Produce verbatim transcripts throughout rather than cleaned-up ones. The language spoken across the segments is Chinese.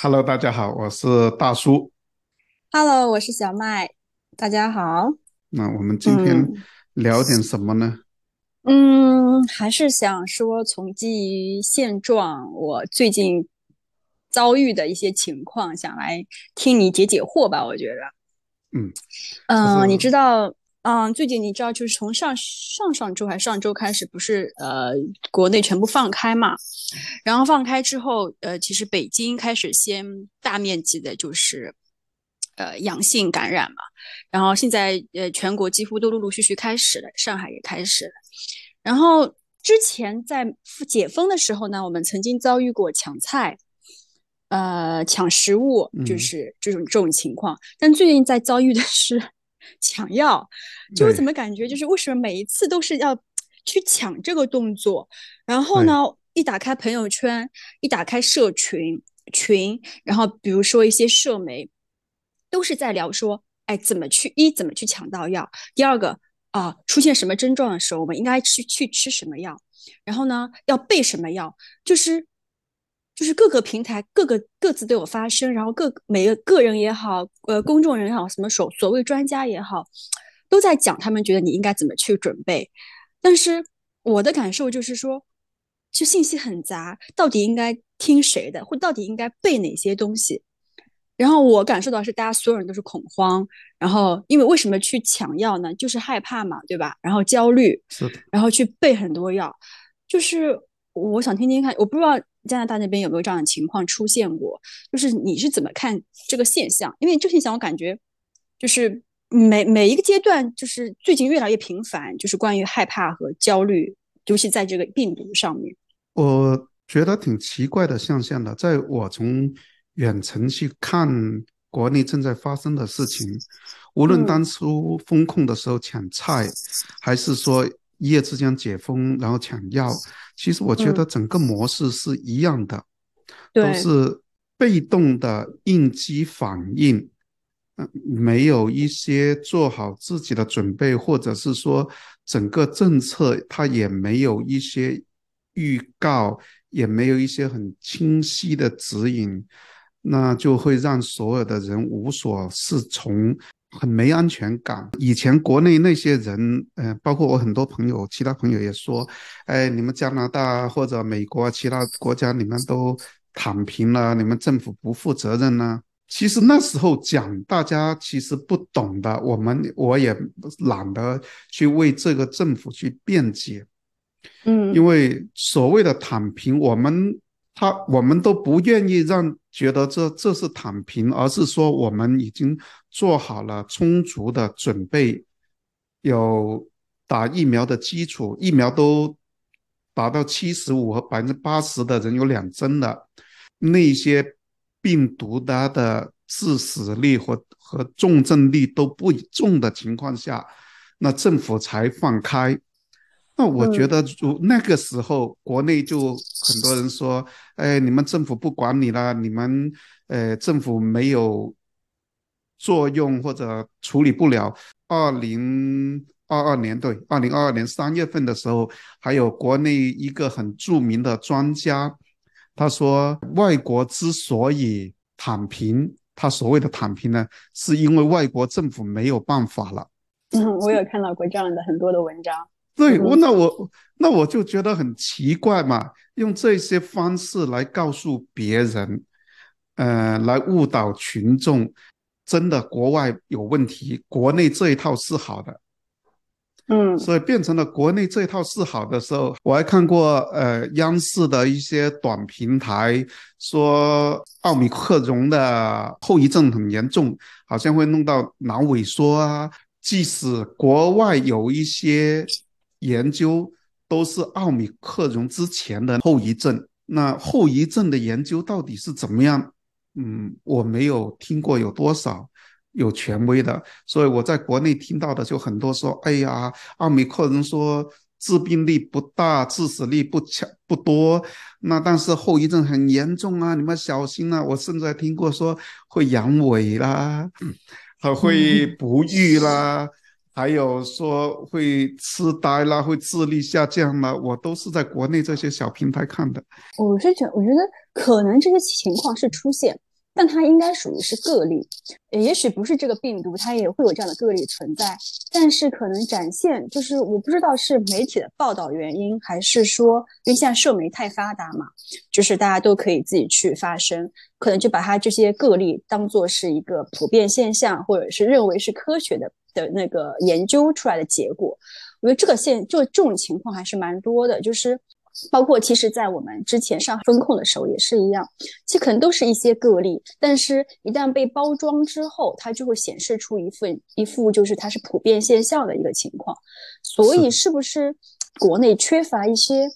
Hello， 大家好，我是大叔。Hello， 我是小麦。大家好。那我们今天聊点什么呢？嗯，嗯还是想说从基于现状，我最近遭遇的一些情况，想来听你解解惑吧。我觉得，嗯嗯、呃，你知道，嗯、呃，最近你知道，就是从上上上周还上周开始，不是呃，国内全部放开嘛？然后放开之后，呃，其实北京开始先大面积的，就是呃阳性感染嘛。然后现在呃全国几乎都陆陆续续开始了，上海也开始了。然后之前在解封的时候呢，我们曾经遭遇过抢菜，呃抢食物，就是这种这种情况。嗯、但最近在遭遇的是抢药，就我怎么感觉就是为什么每一次都是要去抢这个动作？然后呢？一打开朋友圈，一打开社群群，然后比如说一些社媒，都是在聊说，哎，怎么去一怎么去抢到药，第二个啊、呃，出现什么症状的时候，我们应该去去吃什么药，然后呢，要备什么药，就是就是各个平台各个各自都有发声，然后各每个个人也好，呃，公众人也好，什么所所谓专家也好，都在讲他们觉得你应该怎么去准备，但是我的感受就是说。就信息很杂，到底应该听谁的，或到底应该背哪些东西？然后我感受到是大家所有人都是恐慌，然后因为为什么去抢药呢？就是害怕嘛，对吧？然后焦虑，然后去备很多药。就是我想听听看，我不知道加拿大那边有没有这样的情况出现过，就是你是怎么看这个现象？因为这个现象我感觉就是每每一个阶段，就是最近越来越频繁，就是关于害怕和焦虑，尤其在这个病毒上面。我觉得挺奇怪的现象的，在我从远程去看国内正在发生的事情，无论当初封控的时候抢菜、嗯、还是说一夜之间解封然后抢药，其实我觉得整个模式是一样的、嗯、都是被动的应激反应，没有一些做好自己的准备，或者是说整个政策它也没有一些预告，也没有一些很清晰的指引，那就会让所有的人无所适从，很没安全感。以前国内那些人、呃、包括我很多朋友，其他朋友也说，哎，你们加拿大或者美国其他国家你们都躺平了，你们政府不负责任了、啊。其实那时候讲大家其实不懂的，我们我也懒得去为这个政府去辩解。嗯，因为所谓的躺平，我们他我们都不愿意让觉得这这是躺平，而是说我们已经做好了充足的准备，有打疫苗的基础，疫苗都达到七十五和 百分之八十 的人有两针了，那些病毒它的致死率和和重症率都不重的情况下，那政府才放开。那我觉得那个时候国内就很多人说，哎，你们政府不管你了，你们呃政府没有作用或者处理不了。二零二二年对 ,二零二二年三月份的时候，还有国内一个很著名的专家，他说外国之所以躺平，他所谓的躺平呢，是因为外国政府没有办法了。嗯，我有看到过这样的很多的文章。对，那我那我就觉得很奇怪嘛，用这些方式来告诉别人，呃，来误导群众，真的国外有问题，国内这一套是好的，嗯，所以变成了国内这一套是好的时候，我还看过呃央视的一些短平台说，奥密克戎的后遗症很严重，好像会弄到脑萎缩啊，即使国外有一些研究都是奥密克戎之前的后遗症，那后遗症的研究到底是怎么样，嗯，我没有听过有多少有权威的，所以我在国内听到的就很多说，哎呀，奥密克戎说致病率不大，致死率 不, 不多，那但是后遗症很严重啊，你们小心啊，我甚至还听过说会阳痿啦，还会不育啦、嗯还有说会痴呆啦，会智力下降啦，我都是在国内这些小平台看的。我是觉得，我觉得可能这些情况是出现，但它应该属于是个例，也许不是这个病毒，它也会有这样的个例存在，但是可能展现，就是我不知道是媒体的报道原因，还是说因为现在社媒太发达嘛，就是大家都可以自己去发声，可能就把它这些个例当作是一个普遍现象，或者是认为是科学的的那个研究出来的结果。我觉得这个现就这种情况还是蛮多的，就是包括其实在我们之前上风控的时候也是一样，其实可能都是一些个例，但是一旦被包装之后，它就会显示出一份一副就是它是普遍现象的一个情况。所以是不是国内缺乏一些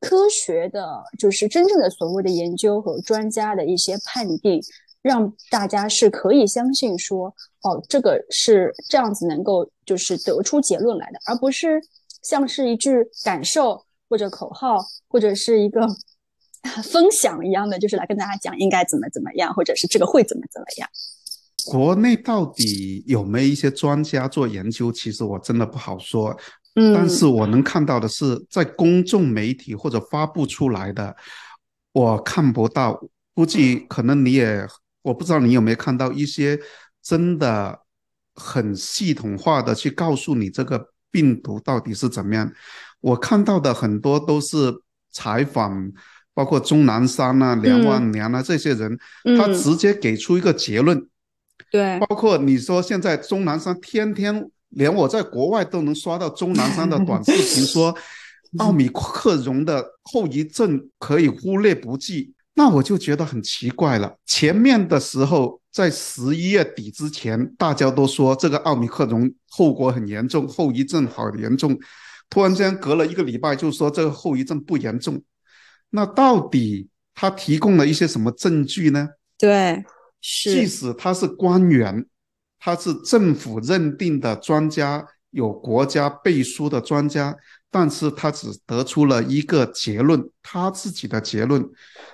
科学的，就是真正的所谓的研究和专家的一些判定，让大家是可以相信说哦，这个是这样子能够就是得出结论来的，而不是像是一句感受或者口号，或者是一个分享一样的，就是来跟大家讲应该怎么怎么样，或者是这个会怎么怎么样。国内到底有没有一些专家做研究，其实我真的不好说。嗯，但是我能看到的是，在公众媒体或者发布出来的，我看不到。估计可能你也，我不知道你有没有看到一些真的很系统化的去告诉你这个病毒到底是怎么样。我看到的很多都是采访，包括钟南山啊、梁万年啊、嗯、这些人，他直接给出一个结论。对、嗯，包括你说现在钟南山天天，连我在国外都能刷到钟南山的短视频说奥米克戎的后遗症可以忽略不计，那我就觉得很奇怪了。前面的时候在十一月底之前，大家都说这个奥米克戎后果很严重，后遗症好严重，突然间隔了一个礼拜就说这个后遗症不严重，那到底他提供了一些什么证据呢？对，是，即使他是官员，他是政府认定的专家，有国家背书的专家，但是他只得出了一个结论，他自己的结论，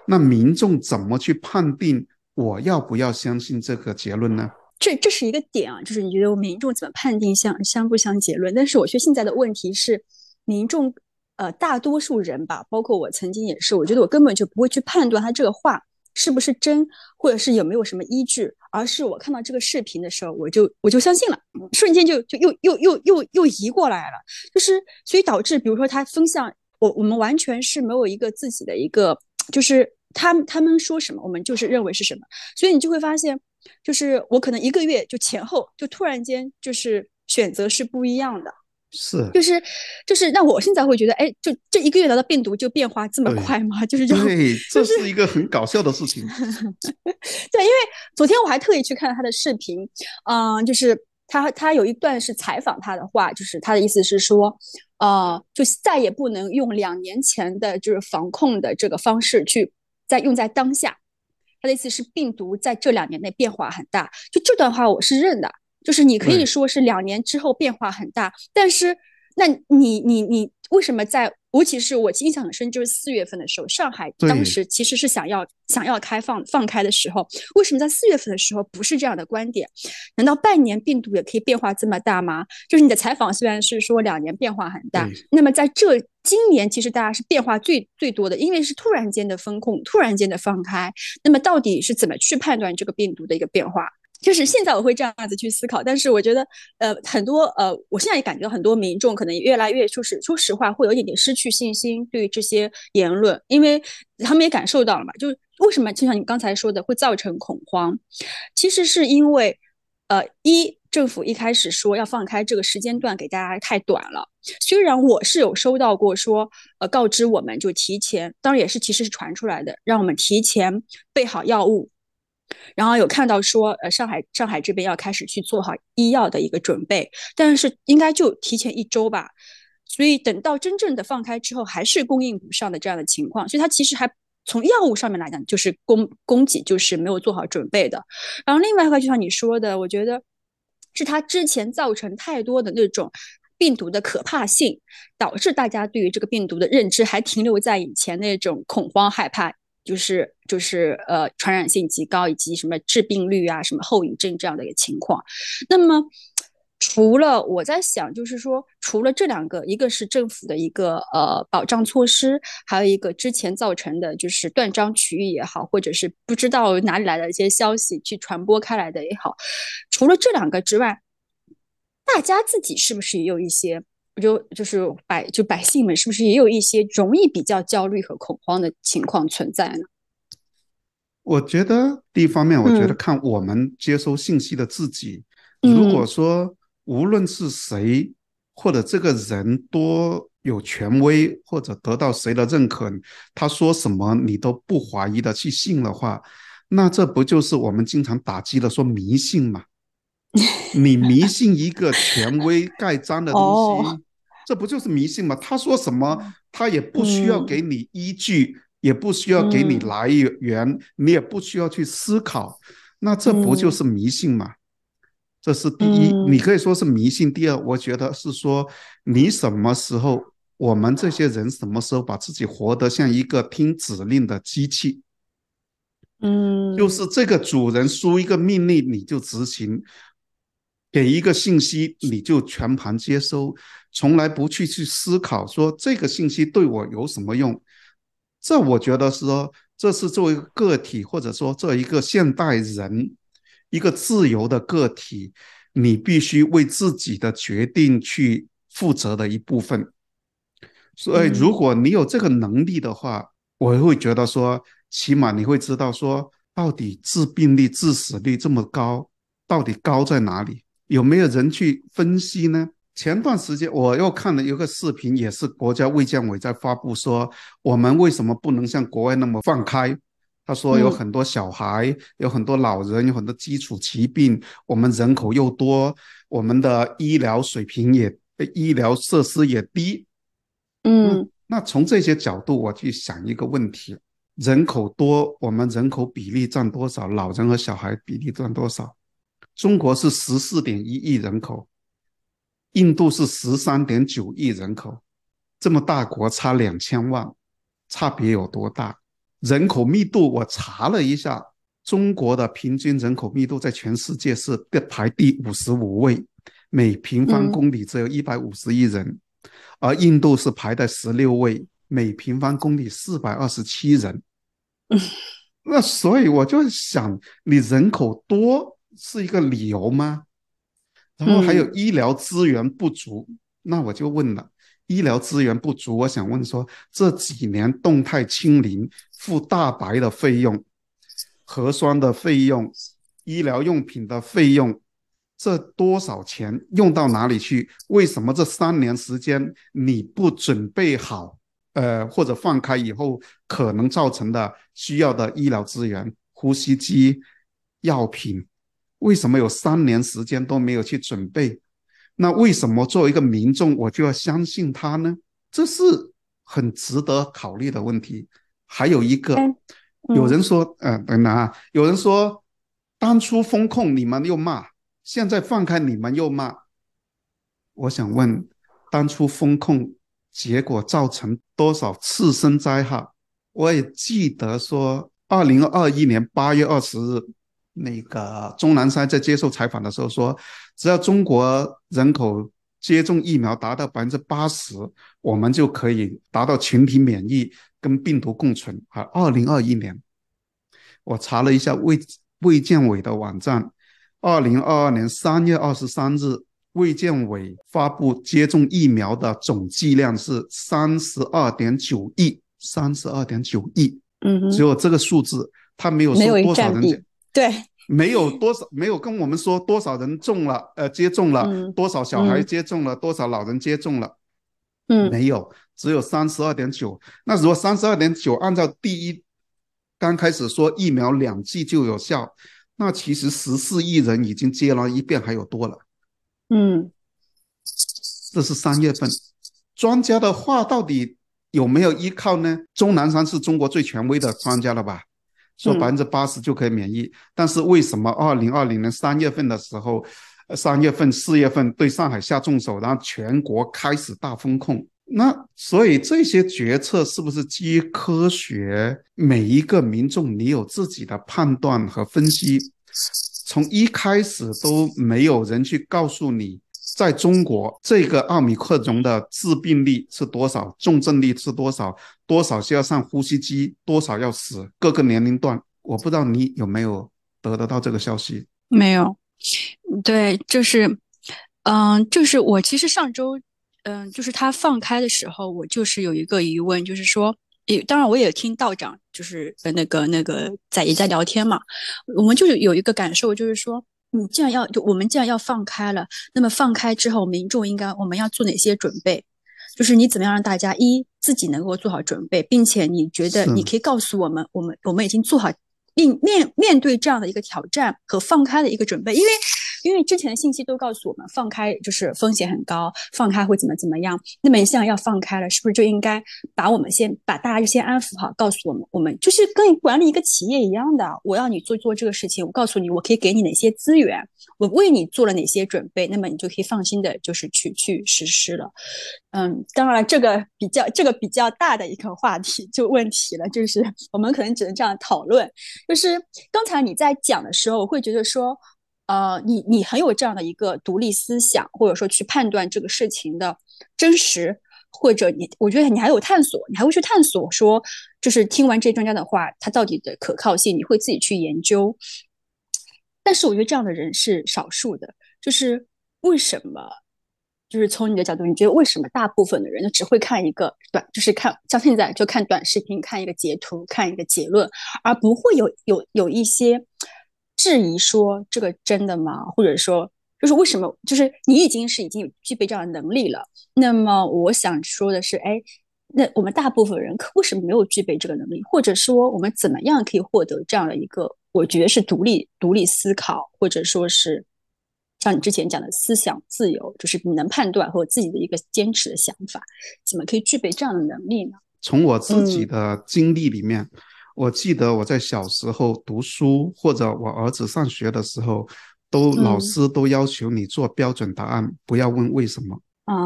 那民众怎么去判定我要不要相信这个结论呢？这这是一个点啊，就是你觉得民众怎么判定相相不相结论？但是我觉得现在的问题是，民众呃大多数人吧，包括我曾经也是，我觉得我根本就不会去判断他这个话是不是真，或者是有没有什么依据，而是我看到这个视频的时候，我就我就相信了，瞬间就就又又又又又移过来了，就是所以导致，比如说他风向，我我们完全是没有一个自己的一个，就是他他们说什么，我们就是认为是什么，所以你就会发现。就是我可能一个月就前后就突然间就是选择是不一样的，是就是就是那我现在会觉得，哎，就这一个月来的病毒就变化这么快吗？就是这样，对，这是一个很搞笑的事情。对，因为昨天我还特意去看他的视频，嗯、呃，就是他他有一段是采访他的话，就是他的意思是说，呃，就再也不能用两年前的就是防控的这个方式去再用在当下。他的意思是病毒在这两年内变化很大，就这段话我是认的，就是你可以说是两年之后变化很大，但是那你你你为什么在，尤其是我印象很深，就是四月份的时候，上海当时其实是想要想要开放放开的时候，为什么在四月份的时候不是这样的观点？难道半年病毒也可以变化这么大吗？就是你的采访虽然是说两年变化很大，那么在这今年其实大家是变化最最多的，因为是突然间的封控，突然间的放开，那么到底是怎么去判断这个病毒的一个变化？就是现在我会这样子去思考，但是我觉得呃很多呃我现在也感觉到很多民众可能越来越就是说实话会有一点点失去信心对于这些言论，因为他们也感受到了嘛，就是为什么就像你刚才说的会造成恐慌，其实是因为呃一政府一开始说要放开这个时间段给大家太短了，虽然我是有收到过说呃告知我们就提前，当然也是其实是传出来的，让我们提前备好药物，然后有看到说呃上海上海这边要开始去做好医药的一个准备，但是应该就提前一周吧，所以等到真正的放开之后还是供应不上的这样的情况，所以它其实还从药物上面来讲就是供供给就是没有做好准备的。然后另外一块就像你说的，我觉得是它之前造成太多的那种病毒的可怕性，导致大家对于这个病毒的认知还停留在以前那种恐慌害怕，就是就是呃传染性极高以及什么致病率啊什么后遗症这样的一个情况。那么除了我在想就是说除了这两个，一个是政府的一个呃保障措施，还有一个之前造成的就是断章取义也好，或者是不知道哪里来的一些消息去传播开来的也好，除了这两个之外，大家自己是不是也有一些就就是百就百姓们是不是也有一些容易比较焦虑和恐慌的情况存在呢？我觉得第一方面，我觉得看我们接收信息的自己、嗯、如果说无论是谁或者这个人多有权威或者得到谁的认可，他说什么你都不怀疑的去信的话，那这不就是我们经常打击的说迷信吗？你迷信一个权威盖章的东西、哦、这不就是迷信吗？他说什么他也不需要给你依据、嗯，也不需要给你来源、嗯、你也不需要去思考，那这不就是迷信吗、嗯、这是第一、嗯、你可以说是迷信。第二，我觉得是说你什么时候，我们这些人什么时候把自己活得像一个听指令的机器，嗯，就是这个主人输一个命令你就执行，给一个信息你就全盘接收，从来不去去思考说这个信息对我有什么用。这我觉得是说，这是作为个体，或者说作为一个现代人，一个自由的个体，你必须为自己的决定去负责的一部分。所以如果你有这个能力的话，我会觉得说起码你会知道说到底致病率致死率这么高，到底高在哪里，有没有人去分析呢？前段时间我又看了一个视频，也是国家卫健委在发布说我们为什么不能像国外那么放开，他说有很多小孩、嗯、有很多老人，有很多基础疾病，我们人口又多，我们的医疗水平也医疗设施也低。 嗯, 嗯，那从这些角度我去想一个问题，人口多，我们人口比例占多少，老人和小孩比例占多少？中国是 十四点一亿人口，印度是 十三点九亿人口，这么大国差两千万，差别有多大？人口密度我查了一下，中国的平均人口密度在全世界是排第五十五位，每平方公里只有一百五十亿人、嗯、而印度是排在十六位，每平方公里四百二十七人、嗯、那所以我就想，你人口多是一个理由吗？然后还有医疗资源不足、嗯、那我就问了，医疗资源不足，我想问说这几年动态清零，付大白的费用，核酸的费用，医疗用品的费用，这多少钱用到哪里去？为什么这三年时间你不准备好呃，或者放开以后可能造成的需要的医疗资源，呼吸机，药品，为什么有三年时间都没有去准备？那为什么作为一个民众我就要相信他呢？这是很值得考虑的问题。还有一个，有人说呃，等等啊，有人说当初封控你们又骂，现在放开你们又骂。我想问，当初封控结果造成多少次生灾害？我也记得说二零二一年八月二十日那个钟南山在接受采访的时候说，只要中国人口接种疫苗达到 百分之八十， 我们就可以达到群体免疫跟病毒共存。二零二一年我查了一下卫卫健委的网站，二零二二年三月二十三日卫健委发布接种疫苗的总剂量是 三十二点九亿， 三十二点九亿，只有这个数字，他没有说多少人，对，没有多少，没有跟我们说多少人中了，呃，接种了、嗯、多少小孩接种了、嗯、多少老人接种了，嗯，没有，只有 三十二点九。 那如果 三十二点九 按照第一刚开始说疫苗两剂就有效，那其实十四亿人已经接了一遍还有多了，嗯，这是三月份。专家的话到底有没有依靠呢？钟南山是中国最权威的专家了吧，说 百分之八十 就可以免疫、嗯、但是为什么二零二零年三月份的时候，三月份四月份对上海下重手，然后全国开始大封控？那所以这些决策是不是基于科学？每一个民众你有自己的判断和分析，从一开始都没有人去告诉你在中国这个奥密克戎的致病率是多少，重症率是多少，多少需要上呼吸机，多少要死，各个年龄段，我不知道你有没有得得到这个消息。没有。对，就是嗯、呃，就是我其实上周嗯、呃，就是他放开的时候，我就是有一个疑问，就是说当然我也听道长就是那个那个在也在聊天嘛，我们就是有一个感受，就是说你既然要就我们既然要放开了，那么放开之后民众应该我们要做哪些准备，就是你怎么样让大家一自己能够做好准备，并且你觉得你可以告诉我们我们我们已经做好面面面对这样的一个挑战和放开的一个准备，因为因为之前的信息都告诉我们放开就是风险很高，放开会怎么怎么样，那么现在要放开了，是不是就应该把我们先把大家就先安抚好，告诉我们我们就是跟管理一个企业一样的，我要你做做这个事情，我告诉你我可以给你哪些资源，我为你做了哪些准备，那么你就可以放心的就是去去实施了。嗯，当然了，这个比较这个比较大的一个话题就问题了，就是我们可能只能这样讨论，就是刚才你在讲的时候我会觉得说呃，你你很有这样的一个独立思想，或者说去判断这个事情的真实，或者你，我觉得你还有探索，你还会去探索说，就是听完这些专家的话，他到底的可靠性，你会自己去研究。但是我觉得这样的人是少数的，就是为什么？就是从你的角度，你觉得为什么大部分的人只会看一个短，就是看像现在就看短视频，看一个截图，看一个结论，而不会有有有一些。质疑说这个真的吗？或者说就是为什么就是你已经是已经有具备这样的能力了，那么我想说的是哎，那我们大部分人为什么没有具备这个能力，或者说我们怎么样可以获得这样的一个我觉得是独立独立思考，或者说是像你之前讲的思想自由，就是你能判断和自己的一个坚持的想法，怎么可以具备这样的能力呢？从我自己的经历里面、嗯我记得我在小时候读书或者我儿子上学的时候，都老师都要求你做标准答案，不要问为什么啊，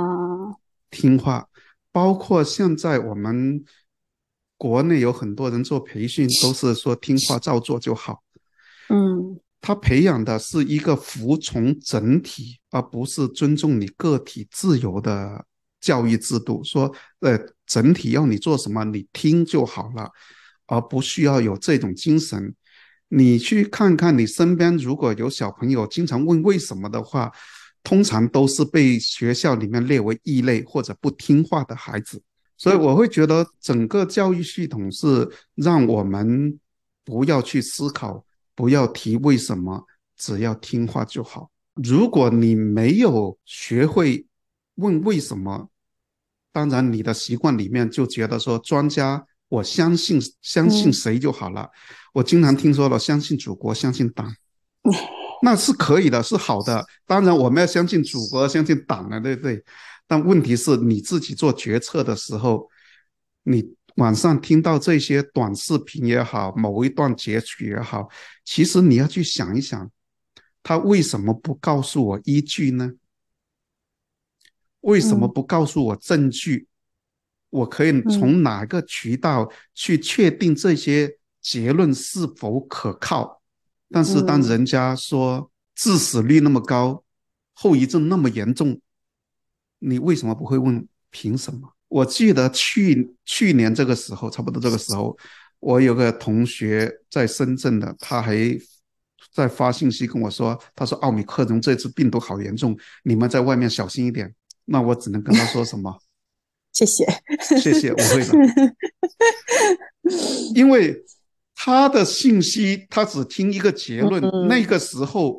听话。包括现在我们国内有很多人做培训都是说听话照做就好，嗯，他培养的是一个服从整体而不是尊重你个体自由的教育制度，说呃整体要你做什么你听就好了，而不需要有这种精神。你去看看你身边如果有小朋友经常问为什么的话，通常都是被学校里面列为异类或者不听话的孩子。所以我会觉得整个教育系统是让我们不要去思考，不要提为什么，只要听话就好。如果你没有学会问为什么，当然你的习惯里面就觉得说专家我相信相信谁就好了、嗯、我经常听说了相信祖国相信党、嗯、那是可以的，是好的，当然我们要相信祖国相信党了，对不对？但问题是你自己做决策的时候，你晚上听到这些短视频也好，某一段截取也好，其实你要去想一想他为什么不告诉我依据呢，为什么不告诉我证据、嗯，我可以从哪个渠道去确定这些结论是否可靠？但是当人家说致死率那么高，后遗症那么严重，你为什么不会问凭什么？我记得去去年这个时候，差不多这个时候，我有个同学在深圳的，他还在发信息跟我说，他说奥密克戎这次病毒好严重，你们在外面小心一点。那我只能跟他说什么？谢谢谢谢，我会的。因为他的信息他只听一个结论、嗯、那个时候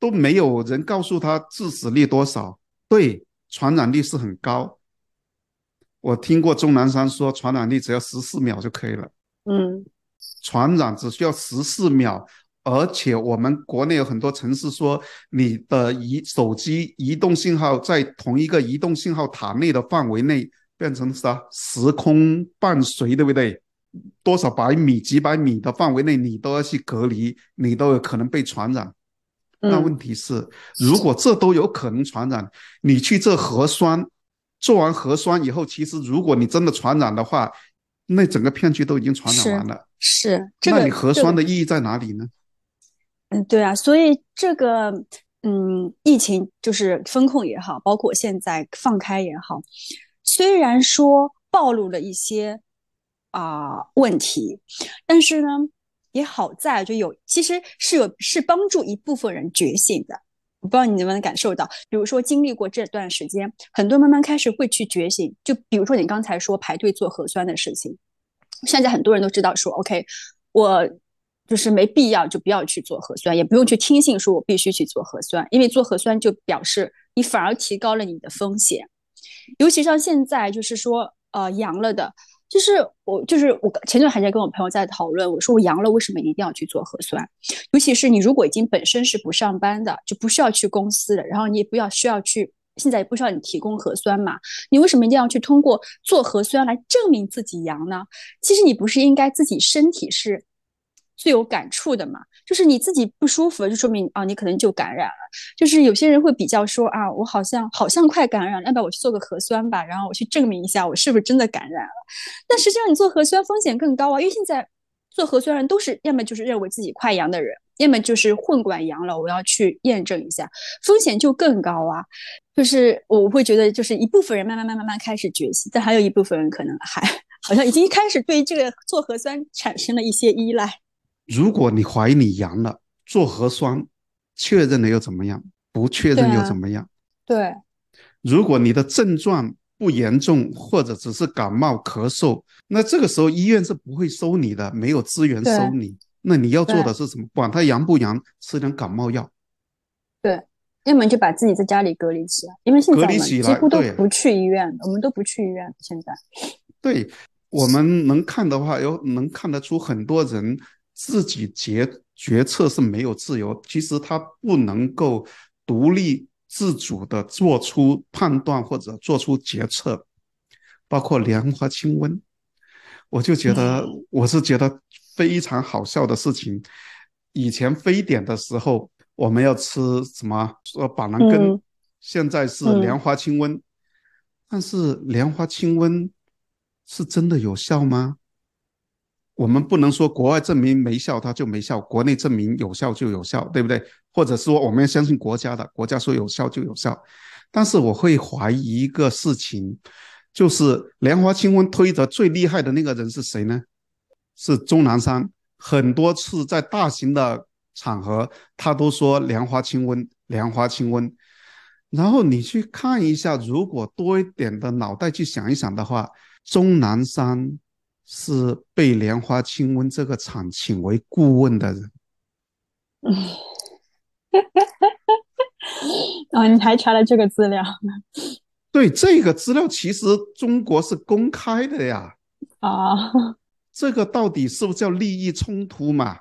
都没有人告诉他致死率多少，对，传染率是很高，我听过钟南山说传染率只要十四秒就可以了，嗯，传染只需要十四秒，而且我们国内有很多城市说你的移手机移动信号在同一个移动信号塔内的范围内变成啥时空伴随，对不对？多少百米几百米的范围内你都要去隔离，你都有可能被传染、嗯、那问题是如果这都有可能传染，你去这核酸做完核酸以后，其实如果你真的传染的话，那整个片区都已经传染完了， 是, 是、这个、那你核酸的意义在哪里呢？嗯，对啊，所以这个嗯，疫情就是风控也好，包括现在放开也好，虽然说暴露了一些啊、呃、问题，但是呢也好在就有其实是有是帮助一部分人觉醒的。我不知道你能不能感受到，比如说经历过这段时间，很多人慢慢开始会去觉醒。就比如说你刚才说排队做核酸的事情，现在很多人都知道说 OK 我就是没必要就不要去做核酸，也不用去听信说我必须去做核酸，因为做核酸就表示你反而提高了你的风险。尤其像现在就是说呃阳了的，就是我就是我前段时间跟我朋友在讨论，我说我阳了为什么一定要去做核酸，尤其是你如果已经本身是不上班的，就不需要去公司的，然后你也不要需要去，现在也不需要你提供核酸嘛，你为什么一定要去通过做核酸来证明自己阳呢？其实你不是应该自己身体是最有感触的嘛，就是你自己不舒服就说明啊，你可能就感染了。就是有些人会比较说啊，我好像好像快感染了，要不要我去做个核酸吧，然后我去证明一下我是不是真的感染了。但实际上你做核酸风险更高啊，因为现在做核酸人都是要么就是认为自己快阳的人，要么就是混管阳了我要去验证一下，风险就更高啊。就是我会觉得就是一部分人慢慢慢慢慢开始觉醒，但还有一部分人可能还好像已经开始对这个做核酸产生了一些依赖。如果你怀疑你阳了，做核酸确认了又怎么样？不确认又怎么样？对啊，对。如果你的症状不严重，或者只是感冒咳嗽，那这个时候医院是不会收你的，没有资源收你。那你要做的是什么？管他阳不阳，吃点感冒药。对，要么就把自己在家里隔离起来，因为现在我们几乎都不去医院，我们都不去医院现在。对，我们能看的话，有能看得出很多人自己决决策是没有自由，其实他不能够独立自主的做出判断或者做出决策，包括量化清瘟。我就觉得我是觉得非常好笑的事情，以前非典的时候我们要吃什么板蓝根、嗯、现在是量化清瘟、嗯、但是量化清瘟是真的有效吗？我们不能说国外证明没效它就没效，国内证明有效就有效，对不对？或者说我们要相信国家的，国家说有效就有效。但是我会怀疑一个事情，就是量化清瘟推得最厉害的那个人是谁呢？是钟南山。很多次在大型的场合他都说量化清瘟量化清瘟，然后你去看一下，如果多一点的脑袋去想一想的话，钟南山是被莲花清瘟这个厂请为顾问的人。哦，你还查了这个资料？对，这个资料其实中国是公开的呀。哦，这个到底是不是叫利益冲突嘛？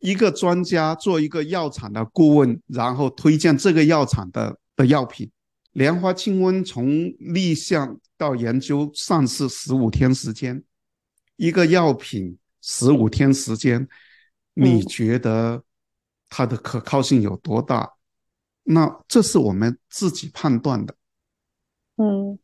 一个专家做一个药厂的顾问，然后推荐这个药厂的的药品。莲花清瘟从立项到研究上市十五天时间，一个药品十五天时间，你觉得它的可靠性有多大？嗯、那这是我们自己判断的。嗯，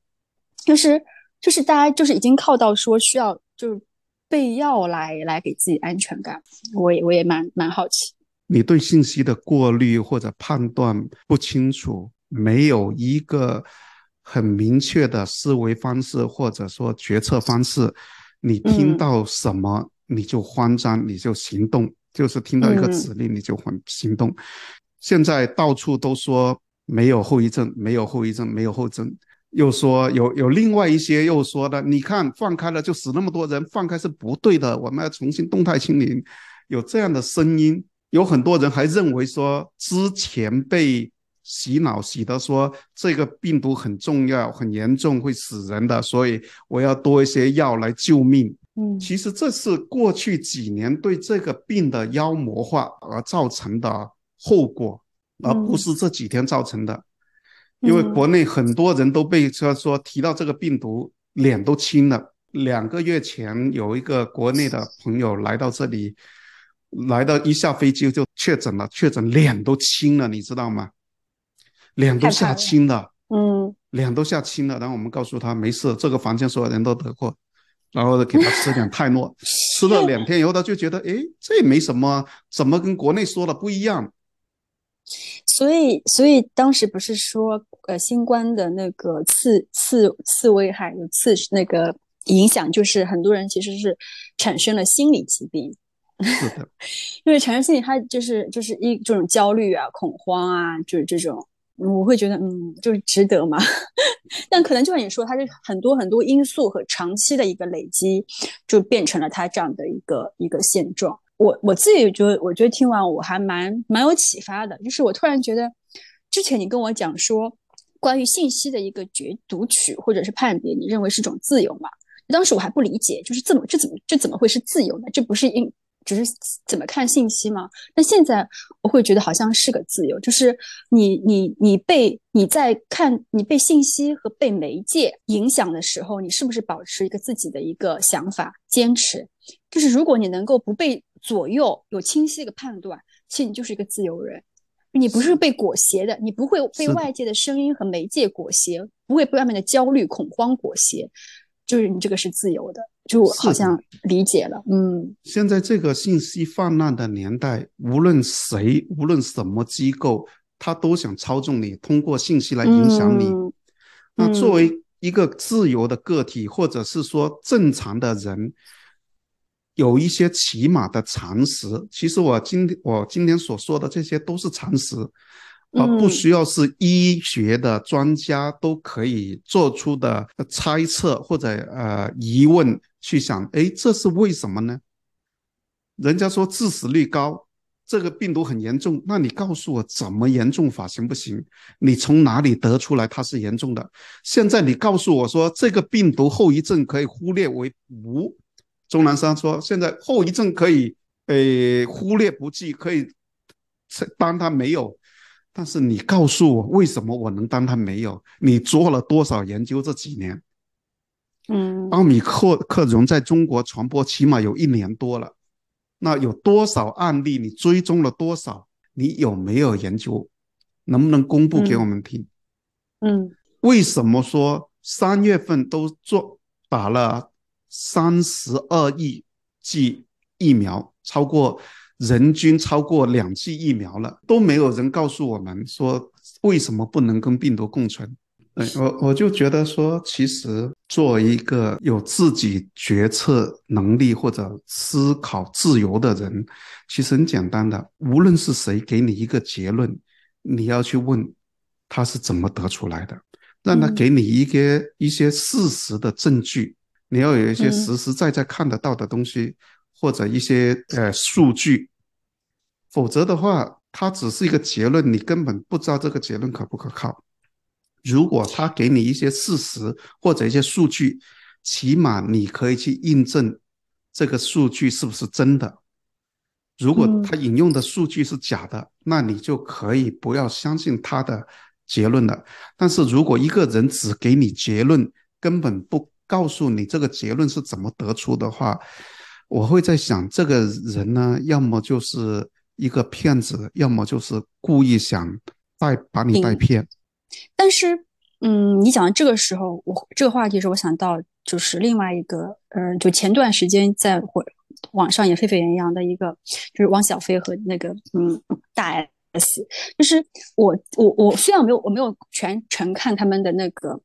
就是就是大家就是已经靠到说需要就是备药来来给自己安全感。我也我也蛮蛮好奇，你对信息的过滤或者判断不清楚，没有一个很明确的思维方式或者说决策方式。你听到什么、嗯、你就慌张，你就行动，就是听到一个指令你就行动、嗯、现在到处都说没有后遗症没有后遗症没有后遗症，又说有有另外一些又说的你看放开了就死那么多人，放开是不对的，我们要重新动态清零，有这样的声音。有很多人还认为说之前被洗脑洗的说这个病毒很重要很严重会死人的，所以我要多一些药来救命、嗯、其实这是过去几年对这个病的妖魔化而造成的后果，而不是这几天造成的、嗯、因为国内很多人都被说提到这个病毒脸都青了。两个月前有一个国内的朋友来到这里，来到一下飞机就确诊了，确诊脸都青了，你知道吗？脸都吓青了，嗯，脸都吓青了。然后我们告诉他没事，这个房间所有人都得过，然后给他吃点泰诺，吃了两天以后他就觉得，哎，这也没什么，怎么跟国内说的不一样？所以所以当时不是说呃新冠的那个次次次危害有次那个影响，就是很多人其实是产生了心理疾病。是的，因为产生心理它就是就是一这种焦虑啊、恐慌啊，就是这种我会觉得嗯就是值得嘛。但可能就像你说，它是很多很多因素和长期的一个累积，就变成了它这样的一个一个现状。我我自己觉得，我觉得听完我还蛮蛮有启发的，就是我突然觉得，之前你跟我讲说关于信息的一个决读取或者是判别，你认为是种自由嘛？当时我还不理解，就是这么这怎么这怎么会是自由呢？这不是因只是怎么看信息吗？但现在我会觉得好像是个自由，就是你你你被你在看你被信息和被媒介影响的时候，你是不是保持一个自己的一个想法坚持？就是如果你能够不被左右，有清晰的判断，其实你就是一个自由人。你不是被裹挟的，你不会被外界的声音和媒介裹挟，不会被外面的焦虑恐慌裹挟，就是你这个是自由的。就我好像理解了。嗯，现在这个信息泛滥的年代，无论谁无论什么机构，他都想操纵你，通过信息来影响你。嗯，那作为一个自由的个体，嗯，或者是说正常的人，有一些起码的常识，其实我今天我今天所说的这些都是常识，呃，不需要是医学的专家都可以做出的猜测或者呃疑问去想，诶，这是为什么呢？人家说致死率高，这个病毒很严重，那你告诉我怎么严重法行不行？你从哪里得出来它是严重的？现在你告诉我说这个病毒后遗症可以忽略为无，钟南山说现在后遗症可以呃忽略不计，可以当它没有。但是你告诉我为什么我能当它没有？你做了多少研究这几年？嗯，奥密克戎在中国传播起码有一年多了，那有多少案例？你追踪了多少？你有没有研究？能不能公布给我们听？嗯，嗯，为什么说三月份都做打了三十二亿剂疫苗，超过人均超过两剂疫苗了，都没有人告诉我们说为什么不能跟病毒共存。我我就觉得说，其实作为一个有自己决策能力或者思考自由的人，其实很简单的，无论是谁给你一个结论，你要去问他是怎么得出来的，让他给你一些、嗯、一些事实的证据，你要有一些实实在在看得到的东西，嗯，或者一些呃数据，否则的话它只是一个结论，你根本不知道这个结论可不可靠。如果它给你一些事实或者一些数据，起码你可以去印证这个数据是不是真的。如果它引用的数据是假的，嗯，那你就可以不要相信它的结论了。但是如果一个人只给你结论，根本不告诉你这个结论是怎么得出的话，我会在想这个人呢，要么就是一个骗子，要么就是故意想带把你带骗。嗯，但是嗯，你讲这个时候我这个话题时我想到就是另外一个嗯、呃，就前段时间在网上也沸沸扬扬的一个，就是汪小菲和那个嗯大 S， 就是我我我虽然没有我没有全程看他们的那个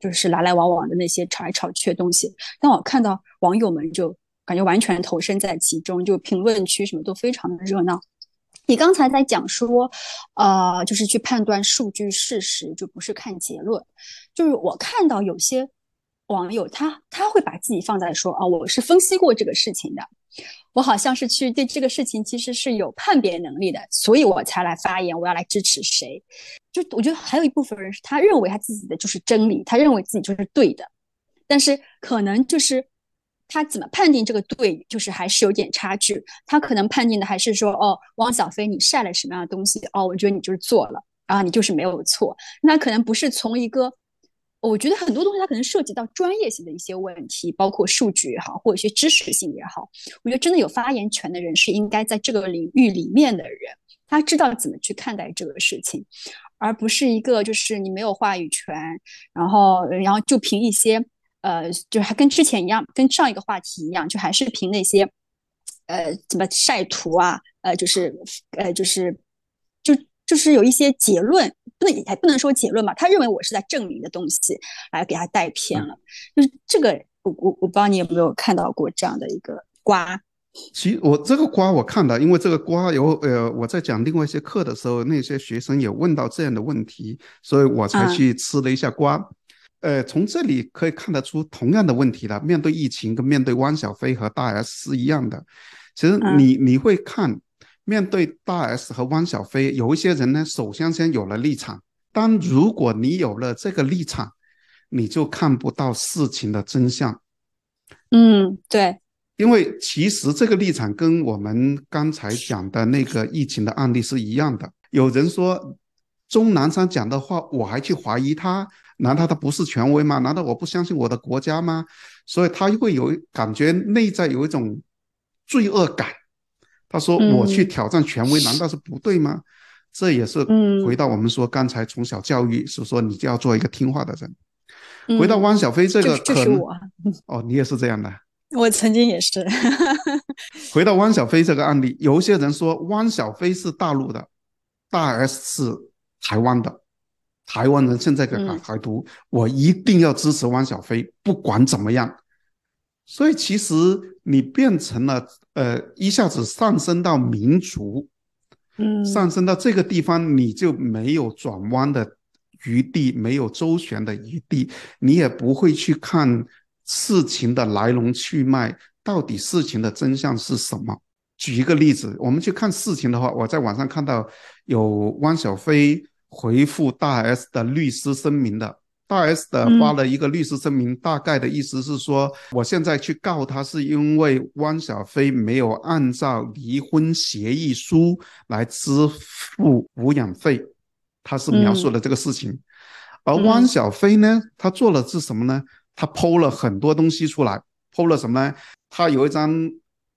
就是来来往往的那些吵来吵去的东西，但我看到网友们就感觉完全投身在其中，就评论区什么都非常的热闹。你刚才在讲说呃，就是去判断数据事实，就不是看结论。就是我看到有些网友他他会把自己放在说啊，我是分析过这个事情的，我好像是去对这个事情其实是有判别能力的，所以我才来发言，我要来支持谁。就我觉得还有一部分人是他认为他自己的就是真理，他认为自己就是对的，但是可能就是他怎么判定这个对，就是还是有点差距。他可能判定的还是说哦，汪小菲你晒了什么样的东西，哦，我觉得你就是做了啊，你就是没有错。那可能不是从一个，我觉得很多东西它可能涉及到专业性的一些问题，包括数据也好，或者一些知识性也好。我觉得真的有发言权的人是应该在这个领域里面的人，他知道怎么去看待这个事情，而不是一个就是你没有话语权，然后然后就凭一些呃，就是还跟之前一样，跟上一个话题一样，就还是凭那些呃，怎么晒图啊，呃，就是呃，就是就就是有一些结论，不能也不能说结论吧，他认为我是在证明的东西来给他带偏了，就是这个我我我不知道你有没有看到过这样的一个瓜。其实我这个瓜我看到，因为这个瓜有呃，我在讲另外一些课的时候，那些学生也问到这样的问题，所以我才去吃了一下瓜。嗯、呃，从这里可以看得出同样的问题了，面对疫情跟面对汪小菲和大 S 是一样的。其实你你会看，面对大 S 和汪小菲，有一些人呢首先先有了立场，但如果你有了这个立场，你就看不到事情的真相。嗯，对。因为其实这个立场跟我们刚才讲的那个疫情的案例是一样的，有人说钟南山讲的话我还去怀疑他，难道他不是权威吗？难道我不相信我的国家吗？所以他会有感觉内在有一种罪恶感，他说我去挑战权威、嗯、难道是不对吗？这也是回到我们说刚才从小教育是说你就要做一个听话的人。回到汪小菲这个可能、嗯、这, 这是我哦，你也是这样的，我曾经也是回到汪小菲这个案例，有一些人说汪小菲是大陆的，大 S 是台湾的，台湾人现在给搞台独、嗯、我一定要支持汪小菲不管怎么样。所以其实你变成了呃，一下子上升到民族、嗯、上升到这个地方，你就没有转弯的余地，没有周旋的余地，你也不会去看事情的来龙去脉，到底事情的真相是什么？举一个例子，我们去看事情的话，我在网上看到有汪小菲回复大 S 的律师声明的，大 S 的发了一个律师声明、嗯、大概的意思是说，我现在去告他是因为汪小菲没有按照离婚协议书来支付抚养费，他是描述了这个事情、嗯、而汪小菲呢，他做了是什么呢？他 po 了很多东西出来， po 了什么呢？他有一张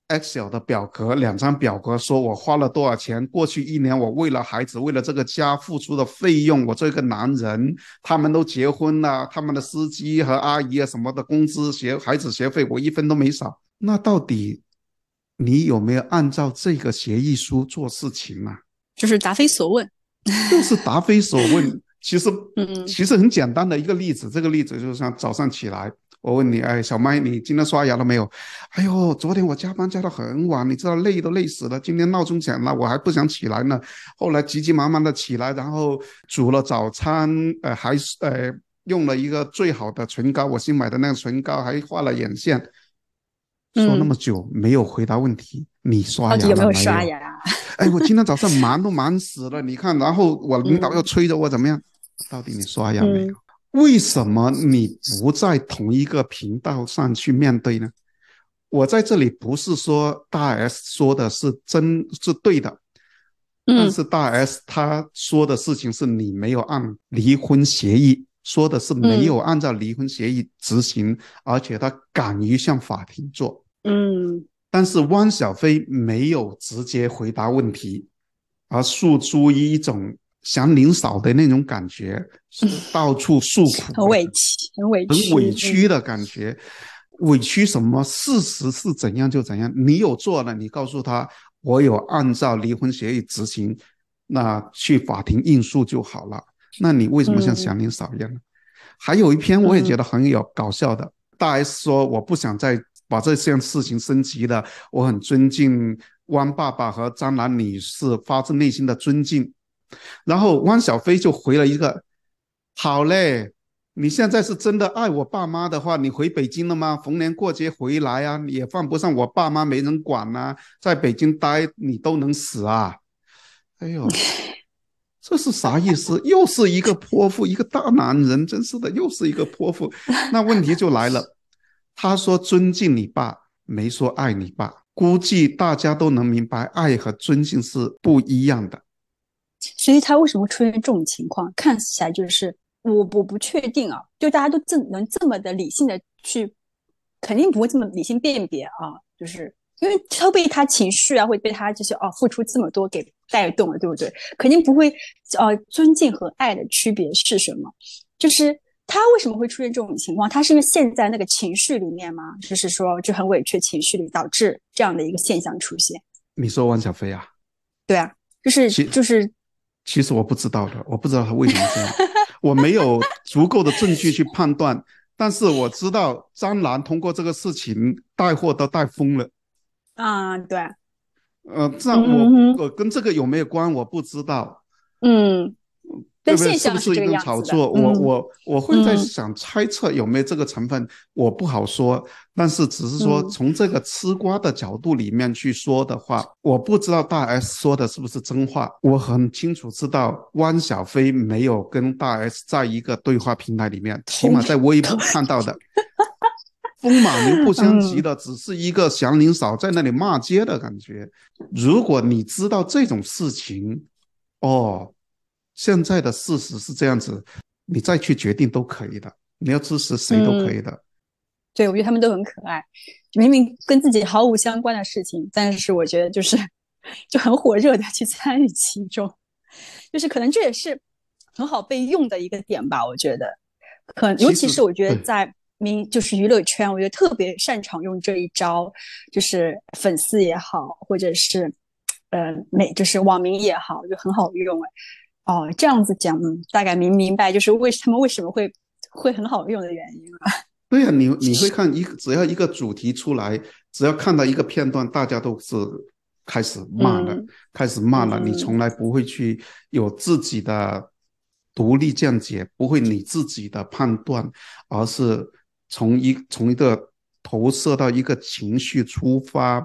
Excel 的表格，两张表格，说我花了多少钱，过去一年我为了孩子为了这个家付出的费用，我这个男人他们都结婚了，他们的司机和阿姨啊什么的工资学孩子学费我一分都没少。那到底你有没有按照这个协议书做事情啊？就是答非所问就是答非所问其实其实很简单的一个例子，这个例子就是像早上起来我问你，哎，小麦你今天刷牙了没有？哎呦，昨天我加班加到很晚，你知道累都累死了，今天闹钟响了我还不想起来呢，后来急急忙忙的起来，然后煮了早餐，呃还呃用了一个最好的唇膏，我新买的那个唇膏，还画了眼线，说那么久、嗯、没有回答问题，你刷牙了没有？有没有刷牙？哎，我今天早上忙都忙死了你看，然后我领导又催着我怎么样、嗯，到底你刷牙没有、嗯、为什么你不在同一个频道上去面对呢？我在这里不是说大 S 说的是真是对的、嗯、但是大 S 他说的事情是你没有按离婚协议，说的是没有按照离婚协议执行、嗯、而且他敢于向法庭做、嗯、但是汪小菲没有直接回答问题，而诉诸于一种想领嫂的那种感觉，到处诉苦、嗯、很委屈很委屈很委屈的感觉、嗯、委屈什么？事实是怎样就怎样，你有做了你告诉他我有按照离婚协议执行，那去法庭应诉就好了，那你为什么像想领嫂一样呢、嗯、还有一篇我也觉得很有搞笑的、嗯、大 S 说我不想再把这件事情升级了，我很尊敬汪爸爸和张兰女士，发自内心的尊敬，然后汪小菲就回了一个，好嘞，你现在是真的爱我爸妈的话，你回北京了吗？逢年过节回来啊，你也犯不上我爸妈没人管啊，在北京待你都能死啊。哎呦，这是啥意思？又是一个泼妇，一个大男人，真是的，又是一个泼妇。那问题就来了，他说尊敬你爸，没说爱你爸，估计大家都能明白爱和尊敬是不一样的。所以他为什么出现这种情况，看起来就是我我不确定啊，就大家都这能这么的理性的去，肯定不会这么理性辨别啊，就是因为他被他情绪啊，会被他就是哦付出这么多给带动了，对不对？肯定不会呃尊敬和爱的区别是什么？就是他为什么会出现这种情况？他是因为现在那个情绪里面吗？就是说就很委屈情绪里导致这样的一个现象出现。你说汪小菲啊？对啊，就是就是。其实我不知道的，我不知道他为什么这样，我没有足够的证据去判断，但是我知道张兰通过这个事情带货都带疯了。嗯，对。呃，这样我我跟这个有没有关我不知道。嗯，但现象是这个样子的。是不是一种炒作？嗯、我我我会在想猜测有没有这个成分，嗯、我不好说。但是只是说从这个吃瓜的角度里面去说的话，嗯、我不知道大 S 说的是不是真话。我很清楚知道汪小菲没有跟大 S 在一个对话平台里面，起码在微博看到的。风马牛不相及的，只是一个祥林嫂在那里骂街的感觉。如果你知道这种事情，哦，现在的事实是这样子，你再去决定都可以的，你要支持谁都可以的。嗯、对，我觉得他们都很可爱，明明跟自己毫无相关的事情，但是我觉得就是就很火热的去参与其中，就是可能这也是很好被用的一个点吧，我觉得，可尤其是我觉得在明就是娱乐圈，我觉得特别擅长用这一招，就是粉丝也好，或者是呃美就是网民也好，就很好用。哦，这样子讲，嗯，大概明明白就是为他们为什么会会很好用的原因了。对啊，你你会看一个，只要一个主题出来，只要看到一个片段，大家都是开始骂了，嗯、开始骂了。嗯、你从来不会去有自己的独立见解，不会你自己的判断，而是。从一从一个投射到一个情绪出发，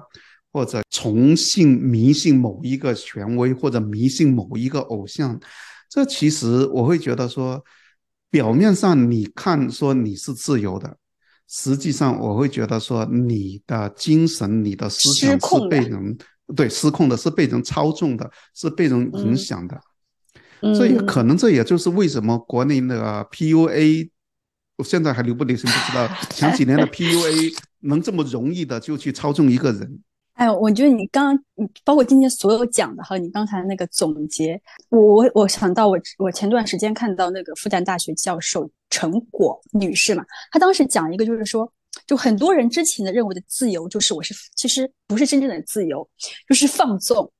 或者崇信迷信某一个权威，或者迷信某一个偶像，这其实我会觉得说，表面上你看说你是自由的，实际上我会觉得说你的精神、你的思想是被人对失控的，是被人操纵的，是被人影响的。嗯、这也可能，这也就是为什么国内的 P U A。现在还流不流行不知道，前几年的 P U A 能这么容易的就去操纵一个人。哎，我觉得你刚刚包括今天所有讲的和你刚才那个总结，我我想到我我前段时间看到那个复旦大学教授陈果女士嘛，她当时讲一个就是说，就很多人之前的认为的自由，就是我是其实不是真正的自由，就是放纵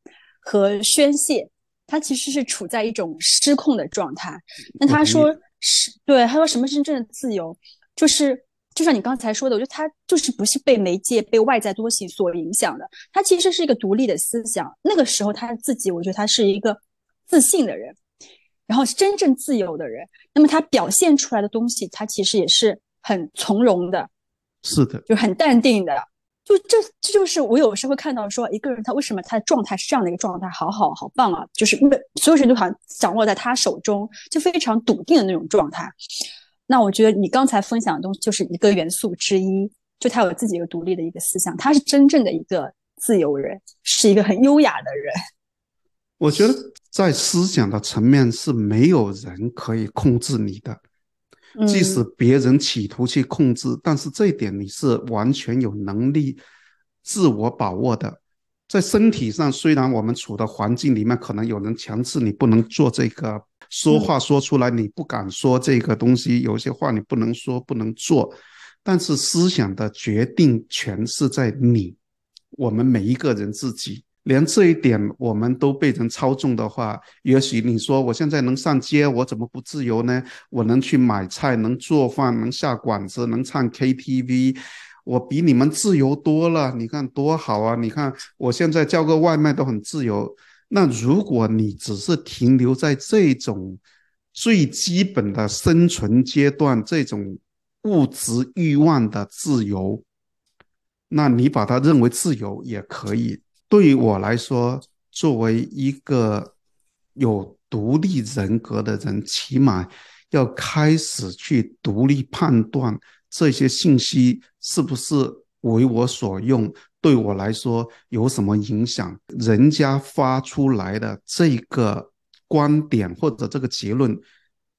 和宣泄，她其实是处在一种失控的状态。那她说。嗯是对，还有什么是真正的自由？就是就像你刚才说的，我觉得他就是不是被媒介、被外在东西所影响的，他其实是一个独立的思想。那个时候他自己，我觉得他是一个自信的人，然后是真正自由的人。那么他表现出来的东西，他其实也是很从容的，是的，就很淡定的。就这，这就是我有时候会看到说，一个人他为什么他的状态是这样的一个状态，好好好棒啊，就是因为所有事情都好像掌握在他手中，就非常笃定的那种状态。那我觉得你刚才分享的东西就是一个元素之一，就他有自己一个独立的一个思想，他是真正的一个自由人，是一个很优雅的人。我觉得在思想的层面是没有人可以控制你的。即使别人企图去控制，但是这一点你是完全有能力自我把握的。在身体上，虽然我们处的环境里面可能有人强制你不能做这个，说话说出来你不敢说这个东西，有些话你不能说不能做，但是思想的决定权是在你，我们每一个人自己。连这一点我们都被人操纵的话，也许你说我现在能上街，我怎么不自由呢？我能去买菜，能做饭，能下馆子，能唱 K T V， 我比你们自由多了，你看多好啊！你看我现在叫个外卖都很自由。那如果你只是停留在这种最基本的生存阶段，这种物质欲望的自由，那你把它认为自由也可以。对于我来说，作为一个有独立人格的人，起码要开始去独立判断这些信息是不是为我所用，对我来说有什么影响。人家发出来的这个观点或者这个结论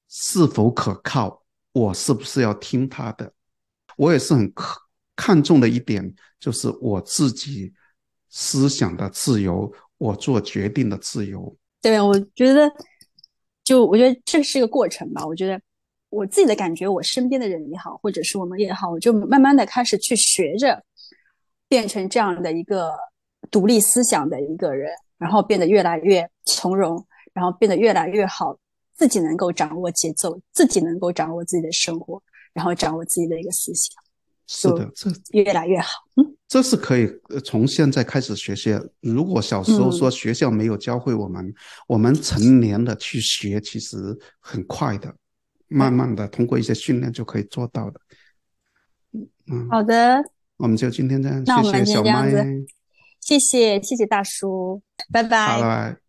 是否可靠，我是不是要听他的。我也是很看重的一点，就是我自己思想的自由，我做决定的自由。对，我觉得就我觉得这是一个过程吧。我觉得我自己的感觉，我身边的人也好，或者是我们也好，我就慢慢的开始去学着变成这样的一个独立思想的一个人，然后变得越来越从容，然后变得越来越好，自己能够掌握节奏，自己能够掌握自己的生活，然后掌握自己的一个思想，是的，越来越好。嗯，这是可以从现在开始学习。如果小时候说学校没有教会我们，嗯，我们成年的去学其实很快的，慢慢的通过一些训练就可以做到的。嗯，好的，我们就今天这样，谢谢小麦，谢谢谢谢大叔，拜拜，拜拜。